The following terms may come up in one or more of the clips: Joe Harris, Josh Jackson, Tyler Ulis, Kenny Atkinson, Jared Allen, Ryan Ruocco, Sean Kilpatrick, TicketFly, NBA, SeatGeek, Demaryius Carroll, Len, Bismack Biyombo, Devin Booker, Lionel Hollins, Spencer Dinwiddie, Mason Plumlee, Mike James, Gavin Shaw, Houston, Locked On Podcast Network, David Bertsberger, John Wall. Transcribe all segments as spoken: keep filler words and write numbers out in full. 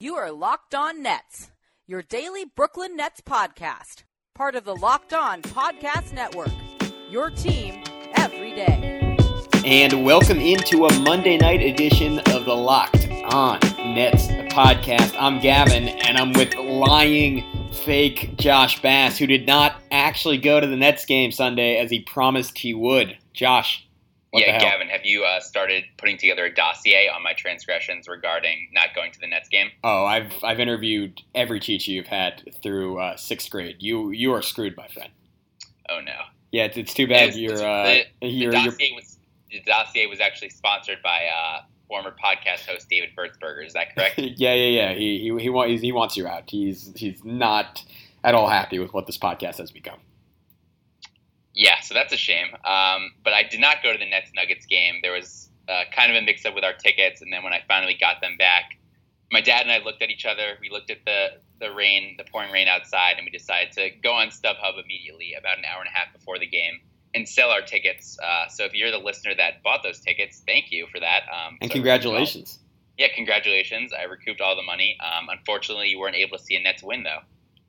You are Locked On Nets, your daily Brooklyn Nets podcast, part of the Locked On Podcast Network, your team every day. And welcome into a Monday night edition of the Locked On Nets podcast. I'm Gavin, and I'm with lying, fake Josh Bass, who did not actually go to the Nets game Sunday as he promised he would. Josh. What yeah, Gavin, have you uh, started putting together a dossier on my transgressions regarding not going to the Nets game? Oh, I've I've interviewed every teacher you've had through uh, sixth grade. You you are screwed, my friend. Oh no. Yeah, it's, it's too bad it's, you're, it's, uh, the, you're. The dossier you're... was the dossier was actually sponsored by uh, former podcast host David Bertsberger. Is that correct? yeah, yeah, yeah. He he he wants he wants you out. He's he's not at all happy with what this podcast has become. Yeah, so that's a shame. Um, but I did not go to the Nets-Nuggets game. There was uh, kind of a mix-up with our tickets, and then when I finally got them back, my dad and I looked at each other. We looked at the, the rain, the pouring rain outside, and we decided to go on StubHub immediately, about an hour and a half before the game, and sell our tickets. Uh, so if you're the listener that bought those tickets, thank you for that. Um, and so congratulations. Yeah, congratulations. I recouped all the money. Um, unfortunately, you weren't able to see a Nets win, though.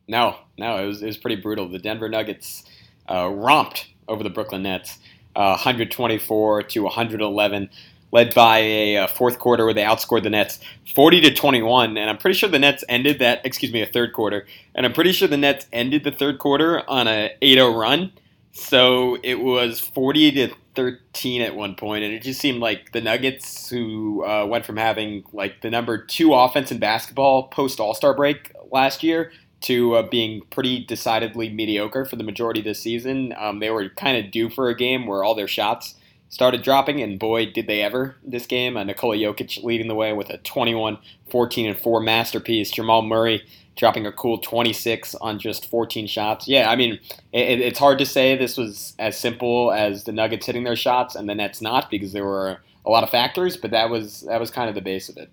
No, no, it was it was pretty brutal. The Denver Nuggets... Uh, romped over the Brooklyn Nets, uh, one twenty-four to one eleven, led by a, a fourth quarter where they outscored the Nets forty to twenty-one. And I'm pretty sure the Nets ended that, excuse me, a third quarter. And I'm pretty sure the Nets ended the third quarter on an eight oh run. So it was forty to thirteen at one point. And it just seemed like the Nuggets, who uh, went from having like the number two offense in basketball post All-Star break last year, to uh, being pretty decidedly mediocre for the majority of this season. Um, they were kind of due for a game where all their shots started dropping, and boy, did they ever this game. Uh, Nikola Jokic leading the way with a twenty-one, fourteen, and four masterpiece. Jamal Murray dropping a cool twenty-six on just fourteen shots. Yeah, I mean, it, it's hard to say this was as simple as the Nuggets hitting their shots and the Nets not, because there were a lot of factors, but that was that was kind of the base of it.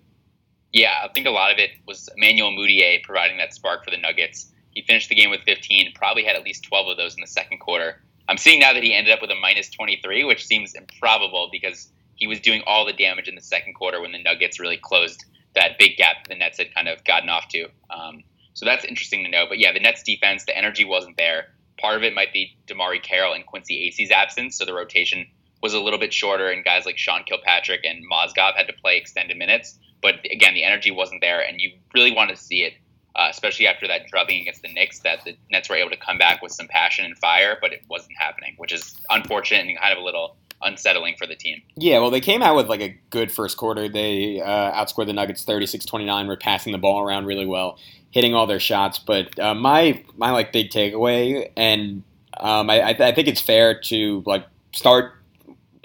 Yeah, I think a lot of it was Emmanuel Mudiay providing that spark for the Nuggets. He finished the game with fifteen, probably had at least twelve of those in the second quarter. I'm seeing now that he ended up with a minus twenty-three, which seems improbable because he was doing all the damage in the second quarter when the Nuggets really closed that big gap that the Nets had kind of gotten off to. Um, so that's interesting to know. But yeah, the Nets defense, the energy wasn't there. Part of it might be Demaryius Carroll and Quincy Acey's absence, so the rotation was a little bit shorter, and guys like Sean Kilpatrick and Mozgov had to play extended minutes. But again, the energy wasn't there, and you really wanted to see it, uh, especially after that drubbing against the Knicks, that the Nets were able to come back with some passion and fire, but it wasn't happening, which is unfortunate and kind of a little unsettling for the team. Yeah, well, they came out with like a good first quarter. They uh, outscored the Nuggets thirty-six twenty-nine, were passing the ball around really well, hitting all their shots. But uh, my my like big takeaway, and um, I, I think it's fair to like start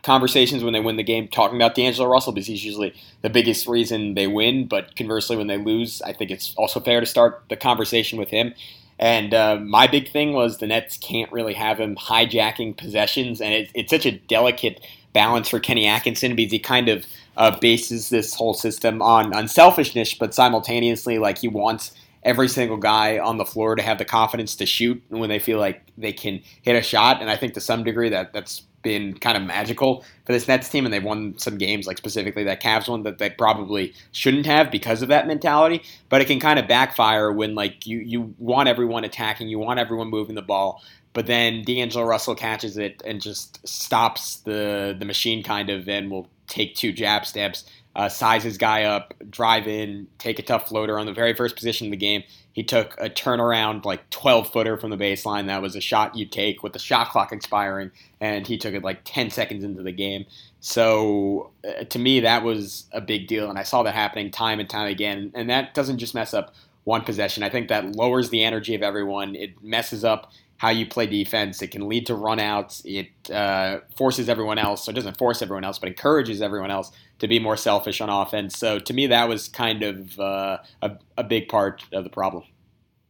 conversations when they win the game talking about D'Angelo Russell, because he's usually the biggest reason they win, but conversely when they lose, I think it's also fair to start the conversation with him. And uh, my big thing was the Nets can't really have him hijacking possessions, and it, it's such a delicate balance for Kenny Atkinson, because he kind of uh, bases this whole system on unselfishness, but simultaneously like he wants every single guy on the floor to have the confidence to shoot when they feel like they can hit a shot, and I think to some degree that that's been kind of magical for this Nets team, and they've won some games, like specifically that Cavs one, that they probably shouldn't have because of that mentality. But it can kind of backfire when like you you want everyone attacking, you want everyone moving the ball, but then D'Angelo Russell catches it and just stops the the machine kind of, and will take two jab steps, uh, size his guy up, drive in, take a tough floater on the very first possession of the game. He took a turnaround, like twelve-footer from the baseline. That was a shot you take with the shot clock expiring, and he took it like ten seconds into the game. So uh, to me, that was a big deal, and I saw that happening time and time again. And that doesn't just mess up one possession. I think that lowers the energy of everyone. It messes up how you play defense. It can lead to runouts. It uh, forces everyone else. So it doesn't force everyone else, but encourages everyone else to be more selfish on offense. So to me, that was kind of uh, a, a big part of the problem.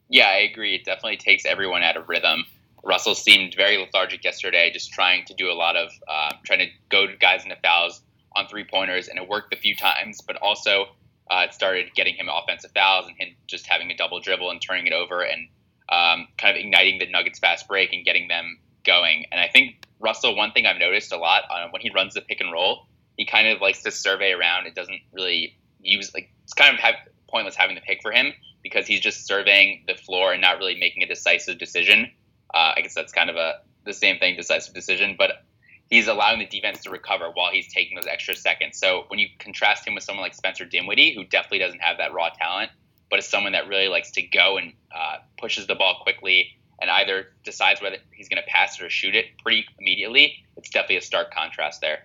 Yeah, I agree. It definitely takes everyone out of rhythm. Russell seemed very lethargic yesterday, just trying to do a lot of uh, trying to go to guys into fouls on three-pointers, and it worked a few times, but also uh, it started getting him offensive fouls and him just having a double dribble and turning it over and um, kind of igniting the Nuggets fast break and getting them going. And I think Russell, one thing I've noticed a lot uh, when he runs the pick and roll, he kind of likes to survey around. It doesn't really use like it's kind of have pointless having the pick for him because he's just surveying the floor and not really making a decisive decision. Uh, I guess that's kind of a the same thing, decisive decision, but he's allowing the defense to recover while he's taking those extra seconds. So when you contrast him with someone like Spencer Dinwiddie, who definitely doesn't have that raw talent, but is someone that really likes to go and uh, pushes the ball quickly and either decides whether he's going to pass it or shoot it pretty immediately, it's definitely a stark contrast there.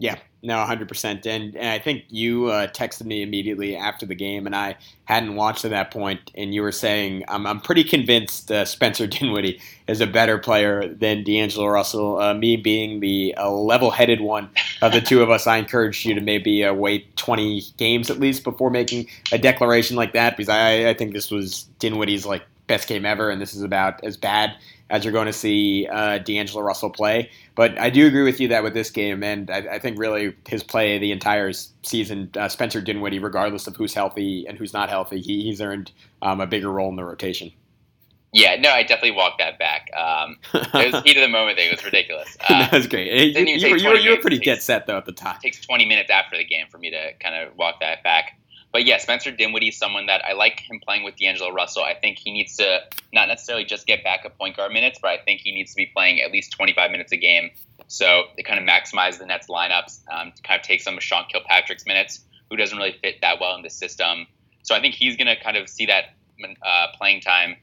Yeah, no, one hundred percent. And, and I think you uh, texted me immediately after the game, and I hadn't watched at that point, and you were saying, I'm, I'm pretty convinced uh, Spencer Dinwiddie is a better player than D'Angelo Russell. Uh, me being the uh, level-headed one of the two of us, I encouraged you to maybe uh, wait twenty games at least before making a declaration like that, because I, I think this was Dinwiddie's like best game ever, and this is about as bad as you're going to see uh, D'Angelo Russell play. But I do agree with you that with this game, and I, I think really his play the entire season, uh, Spencer Dinwiddie, regardless of who's healthy and who's not healthy, he, he's earned um, a bigger role in the rotation. Yeah, no, I definitely walked that back. Um, it was heat of the moment thing. It was ridiculous. Uh, that was great. You, you, you, were, you were pretty takes, get set, though, at the time. It takes twenty minutes after the game for me to kind of walk that back. But yeah, Spencer Dinwiddie is someone that I like him playing with D'Angelo Russell. I think he needs to not necessarily just get back a point guard minutes, but I think he needs to be playing at least twenty-five minutes a game. So it kind of maximizes the Nets lineups, um, to kind of take some of Sean Kilpatrick's minutes, who doesn't really fit that well in the system. So I think he's going to kind of see that uh, playing time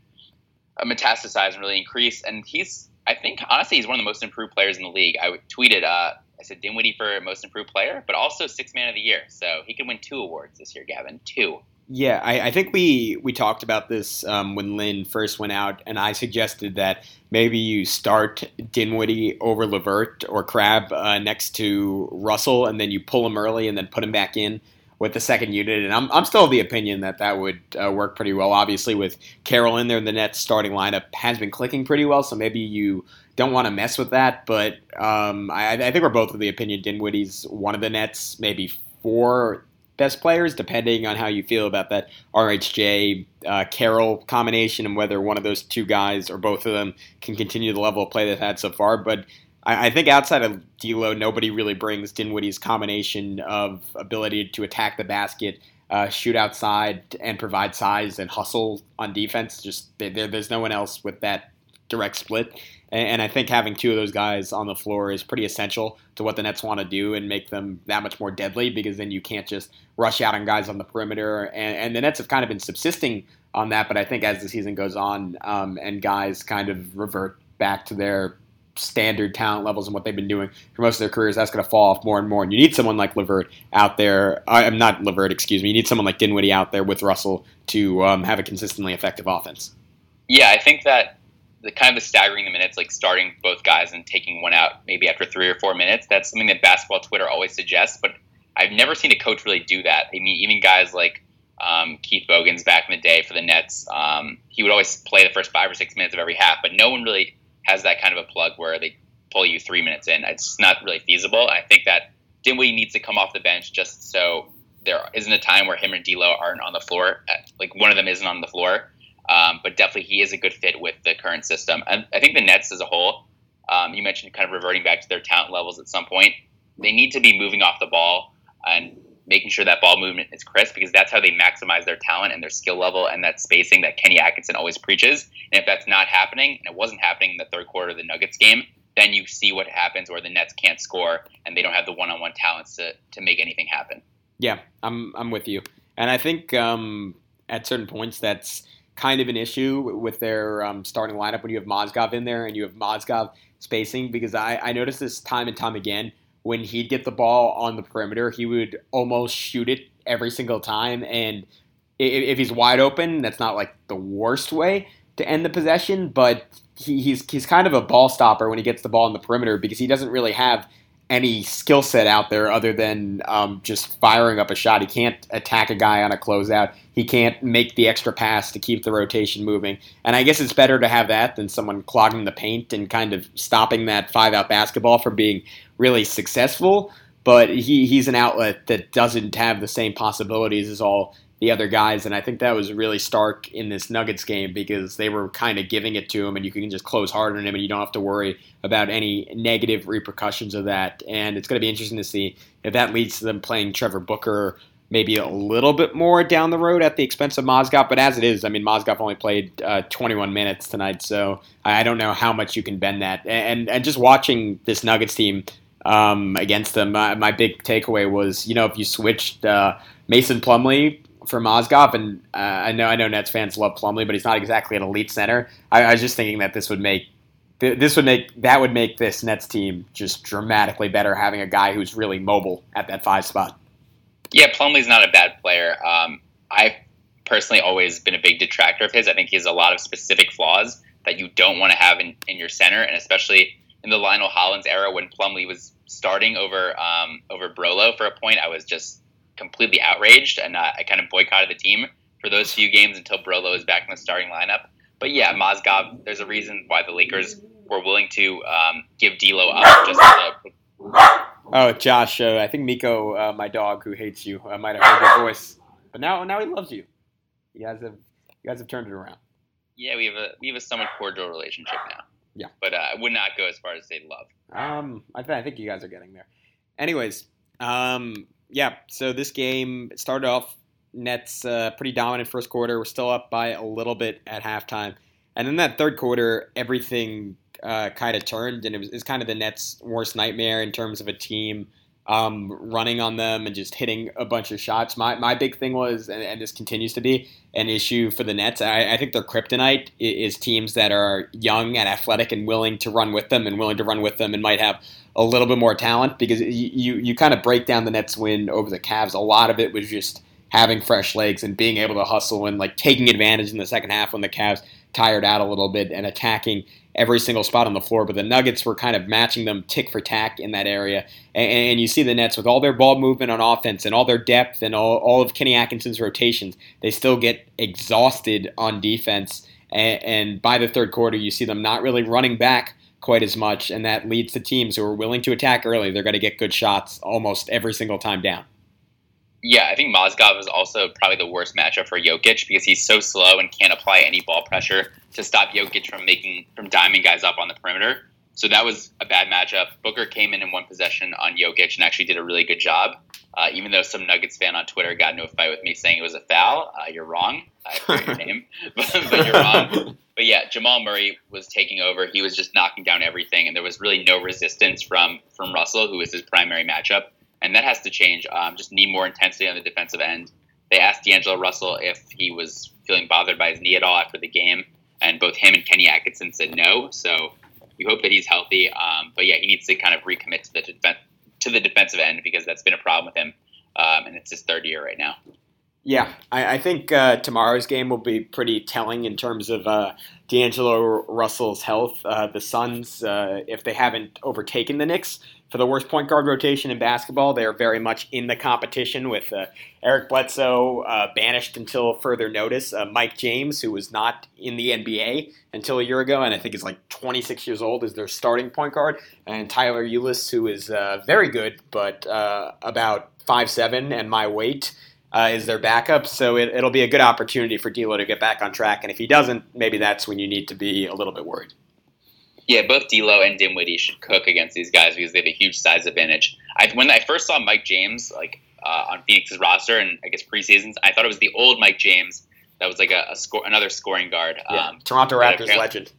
uh, metastasize and really increase. And he's, I think, honestly, he's one of the most improved players in the league. I tweeted, uh, I said Dinwiddie for most improved player, but also sixth man of the year. So he could win two awards this year, Gavin. Two. Yeah, I, I think we, we talked about this um, when Lin first went out, and I suggested that maybe you start Dinwiddie over LeVert or Crabbe uh, next to Russell, and then you pull him early and then put him back in with the second unit. And I'm I'm still of the opinion that that would uh, work pretty well. Obviously, with Carroll in there, the Nets starting lineup has been clicking pretty well, so maybe you don't want to mess with that, but um, I, I think we're both of the opinion Dinwiddie's one of the Nets, maybe four best players, depending on how you feel about that R H J uh, Carroll combination and whether one of those two guys or both of them can continue the level of play they've had so far. But I, I think outside of D'Lo, nobody really brings Dinwiddie's combination of ability to attack the basket, uh, shoot outside, and provide size and hustle on defense. Just there, there's no one else with that direct split. And I think having two of those guys on the floor is pretty essential to what the Nets want to do and make them that much more deadly, because then you can't just rush out on guys on the perimeter. And, and the Nets have kind of been subsisting on that, but I think as the season goes on um, and guys kind of revert back to their standard talent levels and what they've been doing for most of their careers, that's going to fall off more and more. And you need someone like LeVert out there. I'm not LeVert, excuse me. You need someone like Dinwiddie out there with Russell to um, have a consistently effective offense. Yeah, I think that the kind of the staggering the minutes, like starting both guys and taking one out maybe after three or four minutes, that's something that basketball Twitter always suggests, but I've never seen a coach really do that. I mean, even guys like um, Keith Bogans back in the day for the Nets, um, he would always play the first five or six minutes of every half, but no one really has that kind of a plug where they pull you three minutes in. It's not really feasible. I think that Dinwiddie needs to come off the bench just so there isn't a time where him and D'Lo aren't on the floor, like one of them isn't on the floor. Um, but definitely he is a good fit with the current system. And I think the Nets as a whole, um, you mentioned kind of reverting back to their talent levels at some point. They need to be moving off the ball and making sure that ball movement is crisp, because that's how they maximize their talent and their skill level and that spacing that Kenny Atkinson always preaches. And if that's not happening, and it wasn't happening in the third quarter of the Nuggets game, then you see what happens where the Nets can't score and they don't have the one-on-one talents to, to make anything happen. Yeah, I'm I'm with you. And I think um, at certain points that's kind of an issue with their um, starting lineup when you have Mozgov in there and you have Mozgov spacing, because I, I noticed this time and time again. When he'd get the ball on the perimeter, he would almost shoot it every single time. And if, if he's wide open, that's not like the worst way to end the possession, but he, he's he's kind of a ball stopper when he gets the ball on the perimeter, because he doesn't really have any skill set out there other than um, just firing up a shot. He can't attack a guy on a closeout. He can't make the extra pass to keep the rotation moving. And I guess it's better to have that than someone clogging the paint and kind of stopping that five-out basketball from being really successful. But he, he's an outlet that doesn't have the same possibilities as all the other guys, and I think that was really stark in this Nuggets game, because they were kind of giving it to him, and you can just close hard on him and you don't have to worry about any negative repercussions of that. And it's going to be interesting to see if that leads to them playing Trevor Booker maybe a little bit more down the road at the expense of Mozgov. But as it is, I mean, Mozgov only played uh, twenty-one minutes tonight, so I don't know how much you can bend that. And and just watching this Nuggets team um, against them, my, my big takeaway was, you know, if you switched uh, Mason Plumlee for Mozgov, and uh, I know I know Nets fans love Plumlee, but he's not exactly an elite center. I, I was just thinking that this would make This would make that would make this Nets team just dramatically better, having a guy who's really mobile at that five spot. Yeah, Plumlee's not a bad player. Um, I've personally always been a big detractor of his. I think he has a lot of specific flaws that you don't want to have in, in your center, and especially in the Lionel Hollins era when Plumlee was starting over um, over Brolo for a point, I was just completely outraged, and uh, I kind of boycotted the team for those few games until Brolo is back in the starting lineup. But yeah, Mozgov, there's a reason why the Lakers were willing to um, give D'Lo up. Just to... Oh, Josh, uh, I think Miko, uh, my dog who hates you, I might have heard your voice, but now now he loves you. You guys have you guys have turned it around. Yeah, we have a we have a somewhat cordial relationship now. Yeah, but uh, I would not go as far as say love. Um, I th- I think you guys are getting there. Anyways, um, yeah. So this game started off. Nets uh, pretty dominant first quarter. We're still up by a little bit at halftime. And then that third quarter, everything uh, kind of turned, and it was, it was kind of the Nets' worst nightmare in terms of a team um, running on them and just hitting a bunch of shots. My my big thing was, and, and this continues to be, an issue for the Nets. I, I think their kryptonite is teams that are young and athletic and willing to run with them and willing to run with them and might have a little bit more talent, because you, you kind of break down the Nets' win over the Cavs. A lot of it was just having fresh legs and being able to hustle and like taking advantage in the second half when the Cavs tired out a little bit and attacking every single spot on the floor. But the Nuggets were kind of matching them tick for tack in that area. And, and you see the Nets with all their ball movement on offense and all their depth and all, all of Kenny Atkinson's rotations, they still get exhausted on defense. And, and by the third quarter, you see them not really running back quite as much. And that leads to teams who are willing to attack early. They're going to get good shots almost every single time down. Yeah, I think Mozgov is also probably the worst matchup for Jokic because he's so slow and can't apply any ball pressure to stop Jokic from making from diming guys up on the perimeter. So that was a bad matchup. Booker came in in one possession on Jokic and actually did a really good job. Uh, even though some Nuggets fan on Twitter got into a fight with me saying it was a foul, uh, you're wrong. I forget your name, but, but you're wrong. But yeah, Jamal Murray was taking over. He was just knocking down everything, and there was really no resistance from from Russell, who is his primary matchup. And that has to change. Um, just need more intensity on the defensive end. They asked D'Angelo Russell if he was feeling bothered by his knee at all after the game, and both him and Kenny Atkinson said no. So we hope that he's healthy. Um, but yeah, he needs to kind of recommit to the def- to the defensive end because that's been a problem with him, um, and it's his third year right now. Yeah, I, I think uh, tomorrow's game will be pretty telling in terms of uh, D'Angelo Russell's health. Uh, the Suns, uh, if they haven't overtaken the Knicks for the worst point guard rotation in basketball, they are very much in the competition with uh, Eric Bledsoe uh, banished until further notice, uh, Mike James, who was not in the N B A until a year ago, and I think is like twenty-six years old, is their starting point guard, and Tyler Ulis, who is uh, very good, but uh, about five seven and my weight. Uh, is their backup, so it, it'll be a good opportunity for D'Lo to get back on track, and if he doesn't, maybe that's when you need to be a little bit worried. Yeah, both D'Lo and Dinwiddie should cook against these guys because they have a huge size advantage. I, when I first saw Mike James like uh, on Phoenix's roster, and I guess preseasons, I thought it was the old Mike James that was like a, a score, another scoring guard. Yeah, um, Toronto Raptors legend.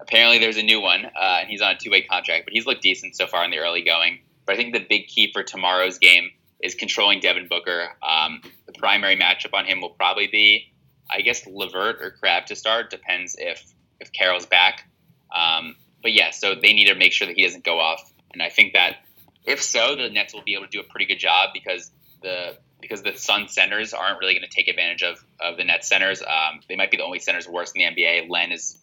Apparently there's a new one, uh, and he's on a two-way contract, but he's looked decent so far in the early going. But I think the big key for tomorrow's game is controlling Devin Booker. Um, the primary matchup on him will probably be, I guess, LeVert or Crabbe to start. Depends if if Carroll's back. Um, but yeah, so they need to make sure that he doesn't go off. And I think that if so, the Nets will be able to do a pretty good job because the because the Sun centers aren't really going to take advantage of, of the Nets centers. Um, they might be the only centers worse in the N B A. Len is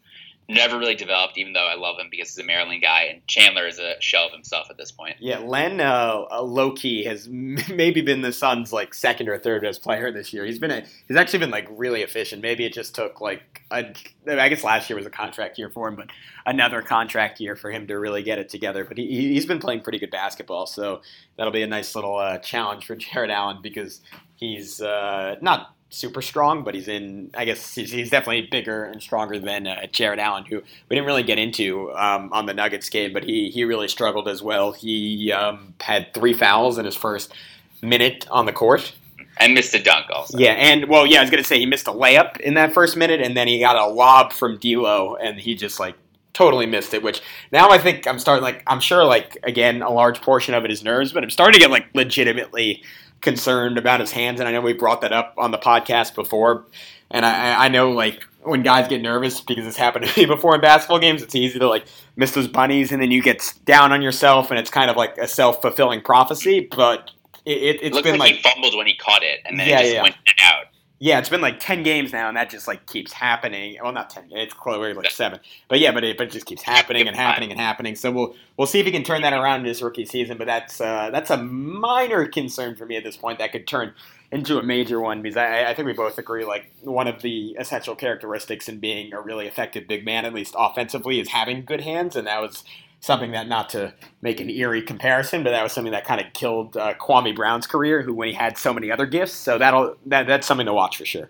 never really developed, even though I love him because he's a Maryland guy, and Chandler is a shell of himself at this point. Yeah, Len, uh, low-key, has maybe been the Suns' like second or third best player this year. He's been a, he's actually been like really efficient. Maybe it just took like a, I guess last year was a contract year for him, but another contract year for him to really get it together. But he he's been playing pretty good basketball, so that'll be a nice little uh, challenge for Jared Allen because he's uh, not super strong, but he's in, I guess he's, he's definitely bigger and stronger than uh, Jared Allen, who we didn't really get into um, on the Nuggets game, but he he really struggled as well. He um, had three fouls in his first minute on the court. And missed a dunk also. Yeah, and, well, yeah, I was going to say he missed a layup in that first minute, and then he got a lob from D'Lo, and he just, like, totally missed it, which now I think I'm starting, like, I'm sure, like, again, a large portion of it is nerves, but I'm starting to get, like, legitimately concerned about his hands, and I know we brought that up on the podcast before, and I, I know, like, when guys get nervous, because it's happened to me before in basketball games, it's easy to, like, miss those bunnies, and then you get down on yourself, and it's kind of like a self-fulfilling prophecy, but... It, it, it's it been like, like he fumbled when he caught it, and then yeah, it just yeah. went out. Yeah, it's been like ten games now, and that just like keeps happening. Well, not ten; it's clearly like seven. But yeah, but it, but it just keeps happening and happening and happening. So we'll we'll see if he can turn that around in his rookie season. But that's uh, that's a minor concern for me at this point. That could turn into a major one because I, I think we both agree like one of the essential characteristics in being a really effective big man, at least offensively, is having good hands, and that was. Something that, not to make an eerie comparison, but that was something that kind of killed uh, Kwame Brown's career, who when he had so many other gifts. So that'll that that's something to watch for sure.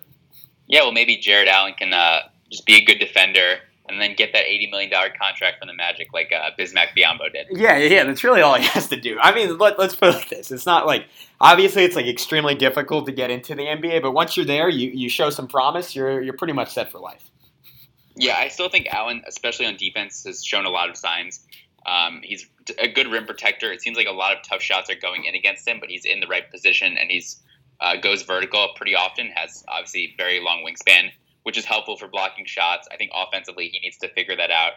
Yeah, well, maybe Jared Allen can uh, just be a good defender and then get that eighty million dollars contract from the Magic like uh, Bismack Biyombo did. Yeah, yeah, that's really all he has to do. I mean, let, let's put it like this. It's not like, obviously it's like extremely difficult to get into the N B A, but once you're there, you, you show some promise, you're you're pretty much set for life. Yeah, I still think Allen, especially on defense, has shown a lot of signs. Um, he's a good rim protector. It seems like a lot of tough shots are going in against him, but he's in the right position and he's uh, goes vertical pretty often, has obviously very long wingspan, which is helpful for blocking shots. I think offensively he needs to figure that out.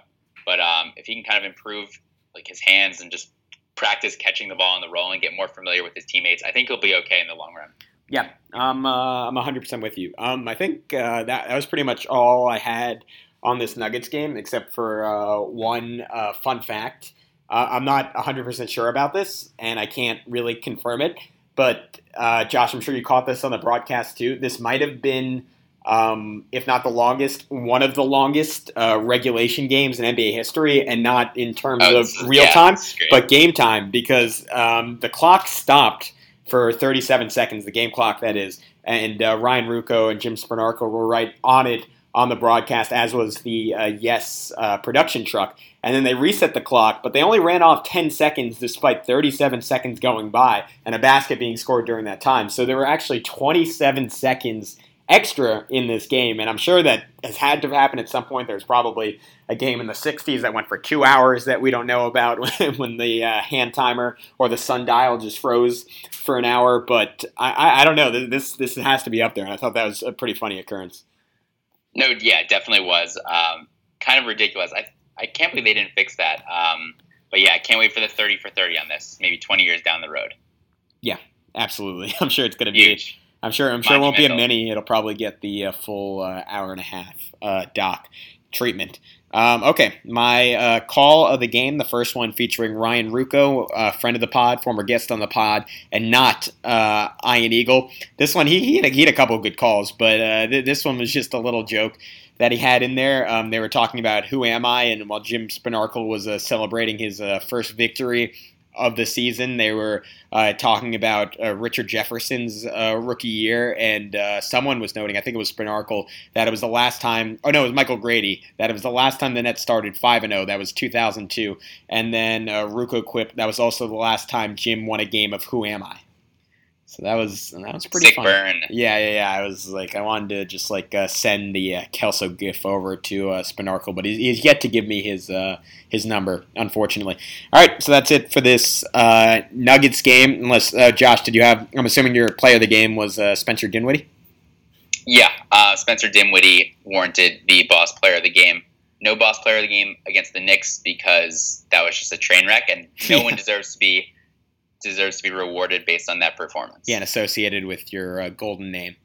But um, if he can kind of improve like his hands and just practice catching the ball on the roll and get more familiar with his teammates, I think he'll be okay in the long run. Yeah, I'm, uh, I'm one hundred percent with you. Um, I think uh, that, that was pretty much all I had on this Nuggets game, except for uh, one uh, fun fact. Uh, I'm not one hundred percent sure about this, and I can't really confirm it. But, uh, Josh, I'm sure you caught this on the broadcast too. This might have been, um, if not the longest, one of the longest uh, regulation games in N B A history, and not in terms oh, of real yeah, time, but game time, because um, the clock stopped for thirty-seven seconds, the game clock that is, and uh, Ryan Ruocco and Jim Spanarkel were right on it on the broadcast, as was the uh, Yes uh, production truck. And then they reset the clock, but they only ran off ten seconds despite thirty-seven seconds going by and a basket being scored during that time. So there were actually twenty-seven seconds extra in this game, and I'm sure that has had to happen at some point. There's probably a game in the sixties that went for two hours that we don't know about when, when the uh, hand timer or the sundial just froze for an hour, but I, I, I don't know. This this has to be up there, and I thought that was a pretty funny occurrence. No, yeah, it definitely was. Um, kind of ridiculous. I I can't believe they didn't fix that. Um, but yeah, I can't wait for the thirty for thirty on this, maybe twenty years down the road. Yeah, absolutely. I'm sure it's going to be huge. I'm sure. I'm sure it won't be a mini. It'll probably get the uh, full uh, hour and a half uh, doc treatment. Um, okay, my uh, call of the game, the first one featuring Ryan Ruocco, uh, friend of the pod, former guest on the pod, and not uh, Iron Eagle. This one, he he had a, he had a couple of good calls, but uh, th- this one was just a little joke that he had in there. Um, they were talking about who am I, and while Jim Spanarkel was uh, celebrating his uh, first victory of the season, they were uh, talking about uh, Richard Jefferson's uh, rookie year, and uh, someone was noting, I think it was Spanarkel, that it was the last time, oh no, it was Michael Grady, that it was the last time the Nets started five and oh, that was two thousand two, and then uh, Ruocco quipped, that was also the last time Jim won a game of Who Am I? So that was that was pretty Sick fun. Burn. Yeah, yeah, yeah. I was like, I wanted to just like uh, send the uh, Kelso gif over to uh, Spanarkel, but he's, he's yet to give me his uh, his number, unfortunately. All right, so that's it for this uh, Nuggets game. Unless uh, Josh, did you have? I'm assuming your player of the game was uh, Spencer Dinwiddie. Yeah, uh, Spencer Dinwiddie warranted the boss player of the game. No boss player of the game against the Knicks because that was just a train wreck, and no yeah. one deserves to be. deserves to be rewarded based on that performance. Yeah, and associated with your uh, golden name.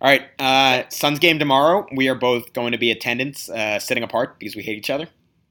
All right, uh, Suns game tomorrow. We are both going to be attendants, uh, sitting apart because we hate each other.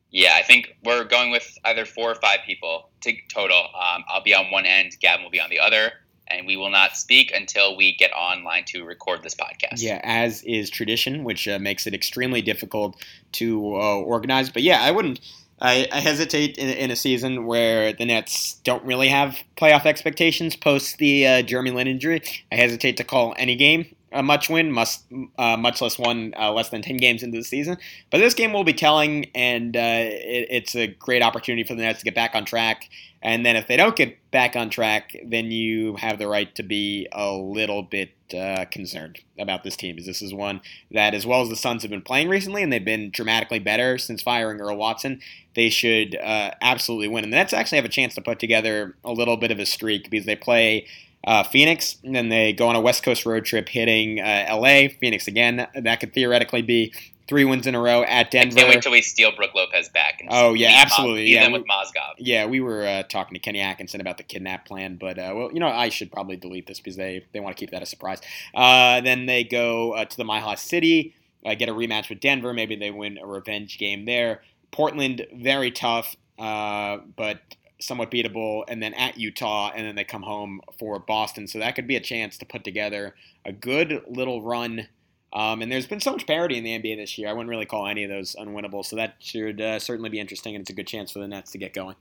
Yeah, I think we're going with either four or five people to total. Um, I'll be on one end, Gavin will be on the other, and we will not speak until we get online to record this podcast. Yeah, as is tradition, which uh, makes it extremely difficult to uh, organize. But yeah, I wouldn't... I, I hesitate in, in a season where the Nets don't really have playoff expectations post the uh, Jeremy Lin injury. I hesitate to call any game a much win, must, uh, much less one uh, less than ten games into the season. But this game will be telling, and uh, it, it's a great opportunity for the Nets to get back on track. And then if they don't get back on track, then you have the right to be a little bit uh, concerned about this team. Because this is one that, as well as the Suns have been playing recently, and they've been dramatically better since firing Earl Watson, they should uh, absolutely win. And the Nets actually have a chance to put together a little bit of a streak because they play Uh, Phoenix, and then they go on a West Coast road trip hitting uh, L A, Phoenix again. That could theoretically be three wins in a row at Denver. I can't wait till we steal Brook Lopez back. And oh, yeah, absolutely. Leave yeah, them we, with Mozgov. Yeah, we were uh, talking to Kenny Atkinson about the kidnap plan, but, uh, well, you know, I should probably delete this because they, they want to keep that a surprise. Uh, then they go uh, to the Mile High City, uh, get a rematch with Denver. Maybe they win a revenge game there. Portland, very tough, uh, but somewhat beatable, and then at Utah, and then they come home for Boston. So that could be a chance to put together a good little run. Um, and there's been so much parity in the N B A this year. I wouldn't really call any of those unwinnable. So that should uh, certainly be interesting, and it's a good chance for the Nets to get going.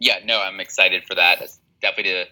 Yeah, no, I'm excited for that. It's definitely to,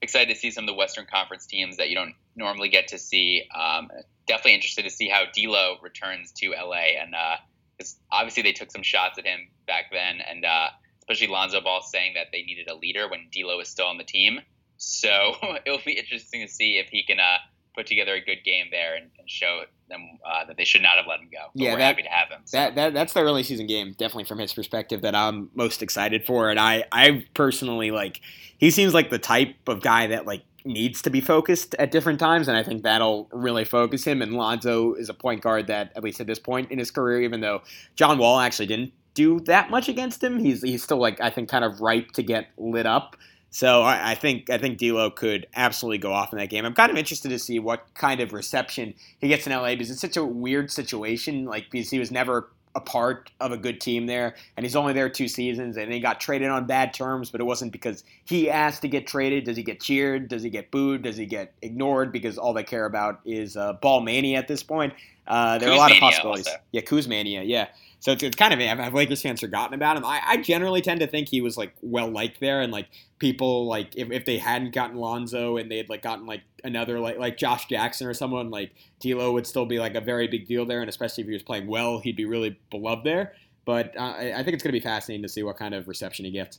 excited to see some of the Western Conference teams that you don't normally get to see. Um, definitely interested to see how D'Lo returns to L A. And uh, obviously they took some shots at him back then, and uh, especially Lonzo Ball saying that they needed a leader when D'Lo is still on the team. So it'll be interesting to see if he can uh, put together a good game there and, and show them uh, that they should not have let him go. But yeah, we're that, happy to have him. So. That, that that's the early season game, definitely from his perspective, that I'm most excited for. And I I personally, like, he seems like the type of guy that, like, needs to be focused at different times, and I think that'll really focus him. And Lonzo is a point guard that, at least at this point in his career, even though John Wall actually didn't do that much against him, he's he's still, like, I think, kind of ripe to get lit up. So I, I think I think D'Lo could absolutely go off in that game. I'm kind of interested to see what kind of reception he gets in L A, because it's such a weird situation. Like, because he was never a part of a good team there, and he's only there two seasons, and he got traded on bad terms, but it wasn't because he asked to get traded. Does he get cheered? Does he get booed? Does he get ignored? Because all they care about is uh, ball mania at this point. Uh, there Kuz are a lot mania of possibilities. Also. Yeah, Kuz mania, yeah. So it's, it's kind of, have Lakers fans forgotten about him? I, I generally tend to think he was, like, well-liked there, and, like, people, like, if, if they hadn't gotten Lonzo and they had, like, gotten, like, another, like, like Josh Jackson or someone, like, D'Lo would still be, like, a very big deal there, and especially if he was playing well, he'd be really beloved there. But uh, I, I think it's going to be fascinating to see what kind of reception he gets.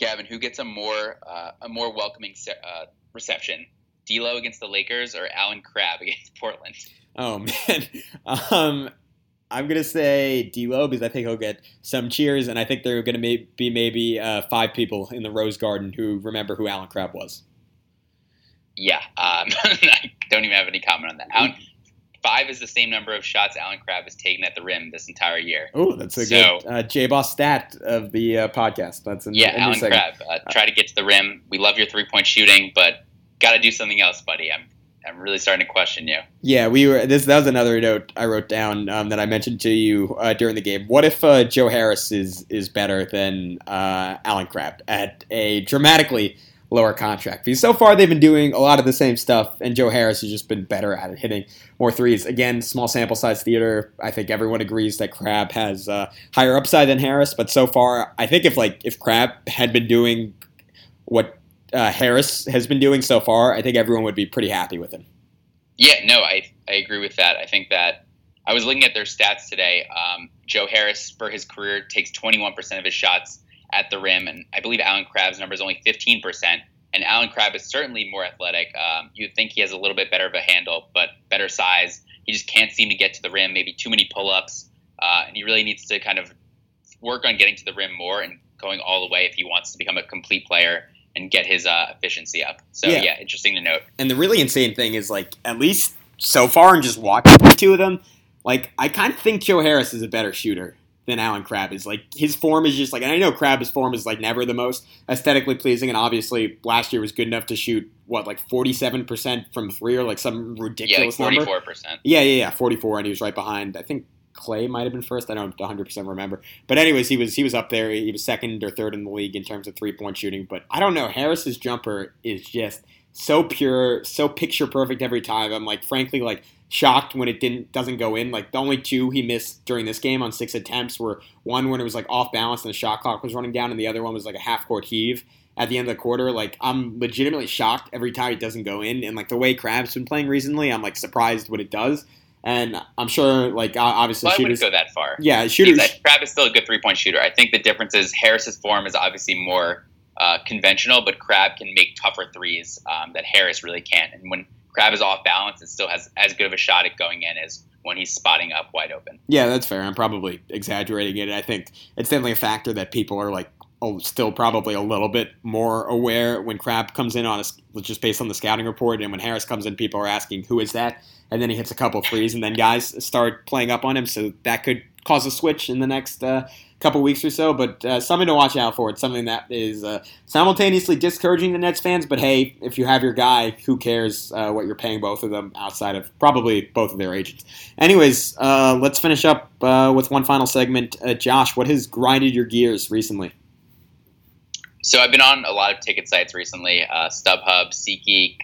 Gavin, who gets a more uh, a more welcoming se- uh, reception? D'Lo against the Lakers or Alan Crabbe against Portland? Oh, man. um... I'm going to say D'Lo because I think he'll get some cheers, and I think there are going to may- be maybe uh, five people in the Rose Garden who remember who Alan Crabbe was. Yeah, um, I don't even have any comment on that. Alan, five is the same number of shots Alan Crabbe has taken at the rim this entire year. Oh, that's a so, good uh, J-Boss stat of the uh, podcast. That's in, yeah, in Alan Crabbe. Uh, try to get to the rim. We love your three-point shooting, but got to do something else, buddy. I'm I'm really starting to question you. Yeah, we were. This that was another note I wrote down um, that I mentioned to you uh, during the game. What if uh, Joe Harris is is better than uh, Alan Crabbe at a dramatically lower contract? Because so far they've been doing a lot of the same stuff, and Joe Harris has just been better at it, hitting more threes. Again, small sample size theater. I think everyone agrees that Crabbe has uh, higher upside than Harris, but so far I think if like if Crabbe had been doing what Uh, Harris has been doing so far, I think everyone would be pretty happy with him. Yeah, no, I I agree with that. I think that I was looking at their stats today. Um, Joe Harris, for his career, takes twenty-one percent of his shots at the rim, and I believe Alan Crabbe's number is only fifteen percent, and Alan Crabbe is certainly more athletic. Um, you'd think he has a little bit better of a handle, but better size. He just can't seem to get to the rim, maybe too many pull-ups, uh, and he really needs to kind of work on getting to the rim more and going all the way if he wants to become a complete player and get his uh, efficiency up. So, yeah. yeah, interesting to note. And the really insane thing is, like, at least so far and just watching the two of them, like, I kind of think Joe Harris is a better shooter than Alan Crabbe is. Like, his form is just, like, and I know Crabbe's form is, like, never the most aesthetically pleasing, and obviously last year was good enough to shoot, what, like forty-seven percent from three or, like, some ridiculous number? Yeah, like forty-four percent. Number. Yeah, yeah, yeah, forty-four, and he was right behind, I think, Clay might have been first. I don't one hundred percent remember. But anyways, he was he was up there. He was second or third in the league in terms of three-point shooting. But I don't know. Harris's jumper is just so pure, so picture-perfect every time. I'm, like, frankly, like, shocked when it didn't doesn't go in. Like, the only two he missed during this game on six attempts were one when it was, like, off-balance and the shot clock was running down, and the other one was, like, a half-court heave. at the end of the quarter. Like, I'm legitimately shocked every time it doesn't go in. And, like, the way Crabbe's been playing recently, I'm, like, surprised when it does. And I'm sure, like, obviously well, shooters... I wouldn't go that far. Yeah, shooters... Like, Crabbe is still a good three-point shooter. I think the difference is Harris's form is obviously more uh, conventional, but Crabbe can make tougher threes um, that Harris really can't. And when Crabbe is off balance, it still has as good of a shot at going in as when he's spotting up wide open. Yeah, that's fair. I'm probably exaggerating it. I think it's definitely a factor that people are, like, oh, still probably a little bit more aware when Crabbe comes in on a, just based on the scouting report, and when Harris comes in, people are asking, who is that? And then he hits a couple threes, and then guys start playing up on him, so that could cause a switch in the next uh, couple weeks or so, but uh, something to watch out for. It's something that is uh, simultaneously discouraging the Nets fans, but hey, if you have your guy, who cares uh, what you're paying both of them outside of probably both of their agents. Anyways, uh, let's finish up uh, with one final segment. Uh, Josh, what has grinded your gears recently? So I've been on a lot of ticket sites recently, uh, StubHub, SeatGeek,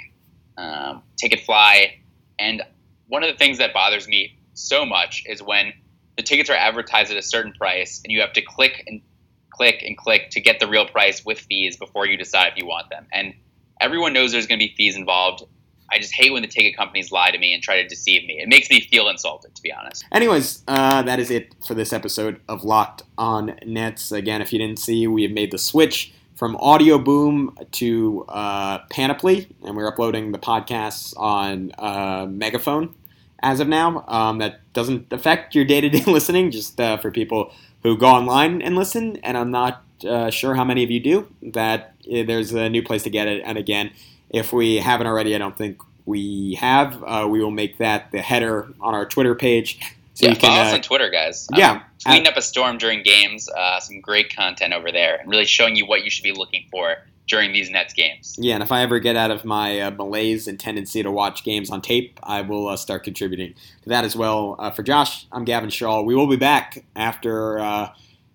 um, Ticketfly, and one of the things that bothers me so much is when the tickets are advertised at a certain price and you have to click and click and click to get the real price with fees before you decide if you want them. And everyone knows there's going to be fees involved. I just hate when the ticket companies lie to me and try to deceive me. It makes me feel insulted, to be honest. Anyways, uh, that is it for this episode of Locked On Nets. Again, if you didn't see, we have made the switch from Audio Boom to uh, Panoply, and we're uploading the podcasts on uh, Megaphone as of now. Um, that doesn't affect your day-to-day listening, just uh, for people who go online and listen, and I'm not uh, sure how many of you do, that there's a new place to get it. And again, if we haven't already, I don't think we have, uh, we will make that the header on our Twitter page. So yeah, you can, follow us uh, on Twitter, guys. Yeah. Um, Cleaning up a storm during games, uh, some great content over there, and really showing you what you should be looking for during these Nets games. Yeah, and if I ever get out of my uh, malaise and tendency to watch games on tape, I will uh, start contributing to that as well. Uh, for Josh, I'm Gavin Shaw. We will be back after, uh,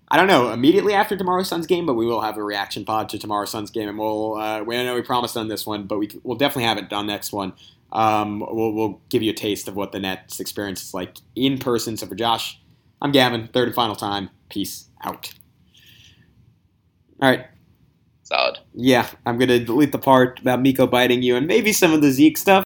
I don't know, immediately after tomorrow's Suns game, but we will have a reaction pod to tomorrow's Suns game, and we'll, uh, we I know we promised on this one, but we, we'll definitely have it on next one. Um, we'll, we'll give you a taste of what the Nets experience is like in person. So for Josh, I'm Gavin, third and final time. Peace out. All right. Solid. Yeah, I'm going to delete the part about Miko biting you and maybe some of the Zeke stuff.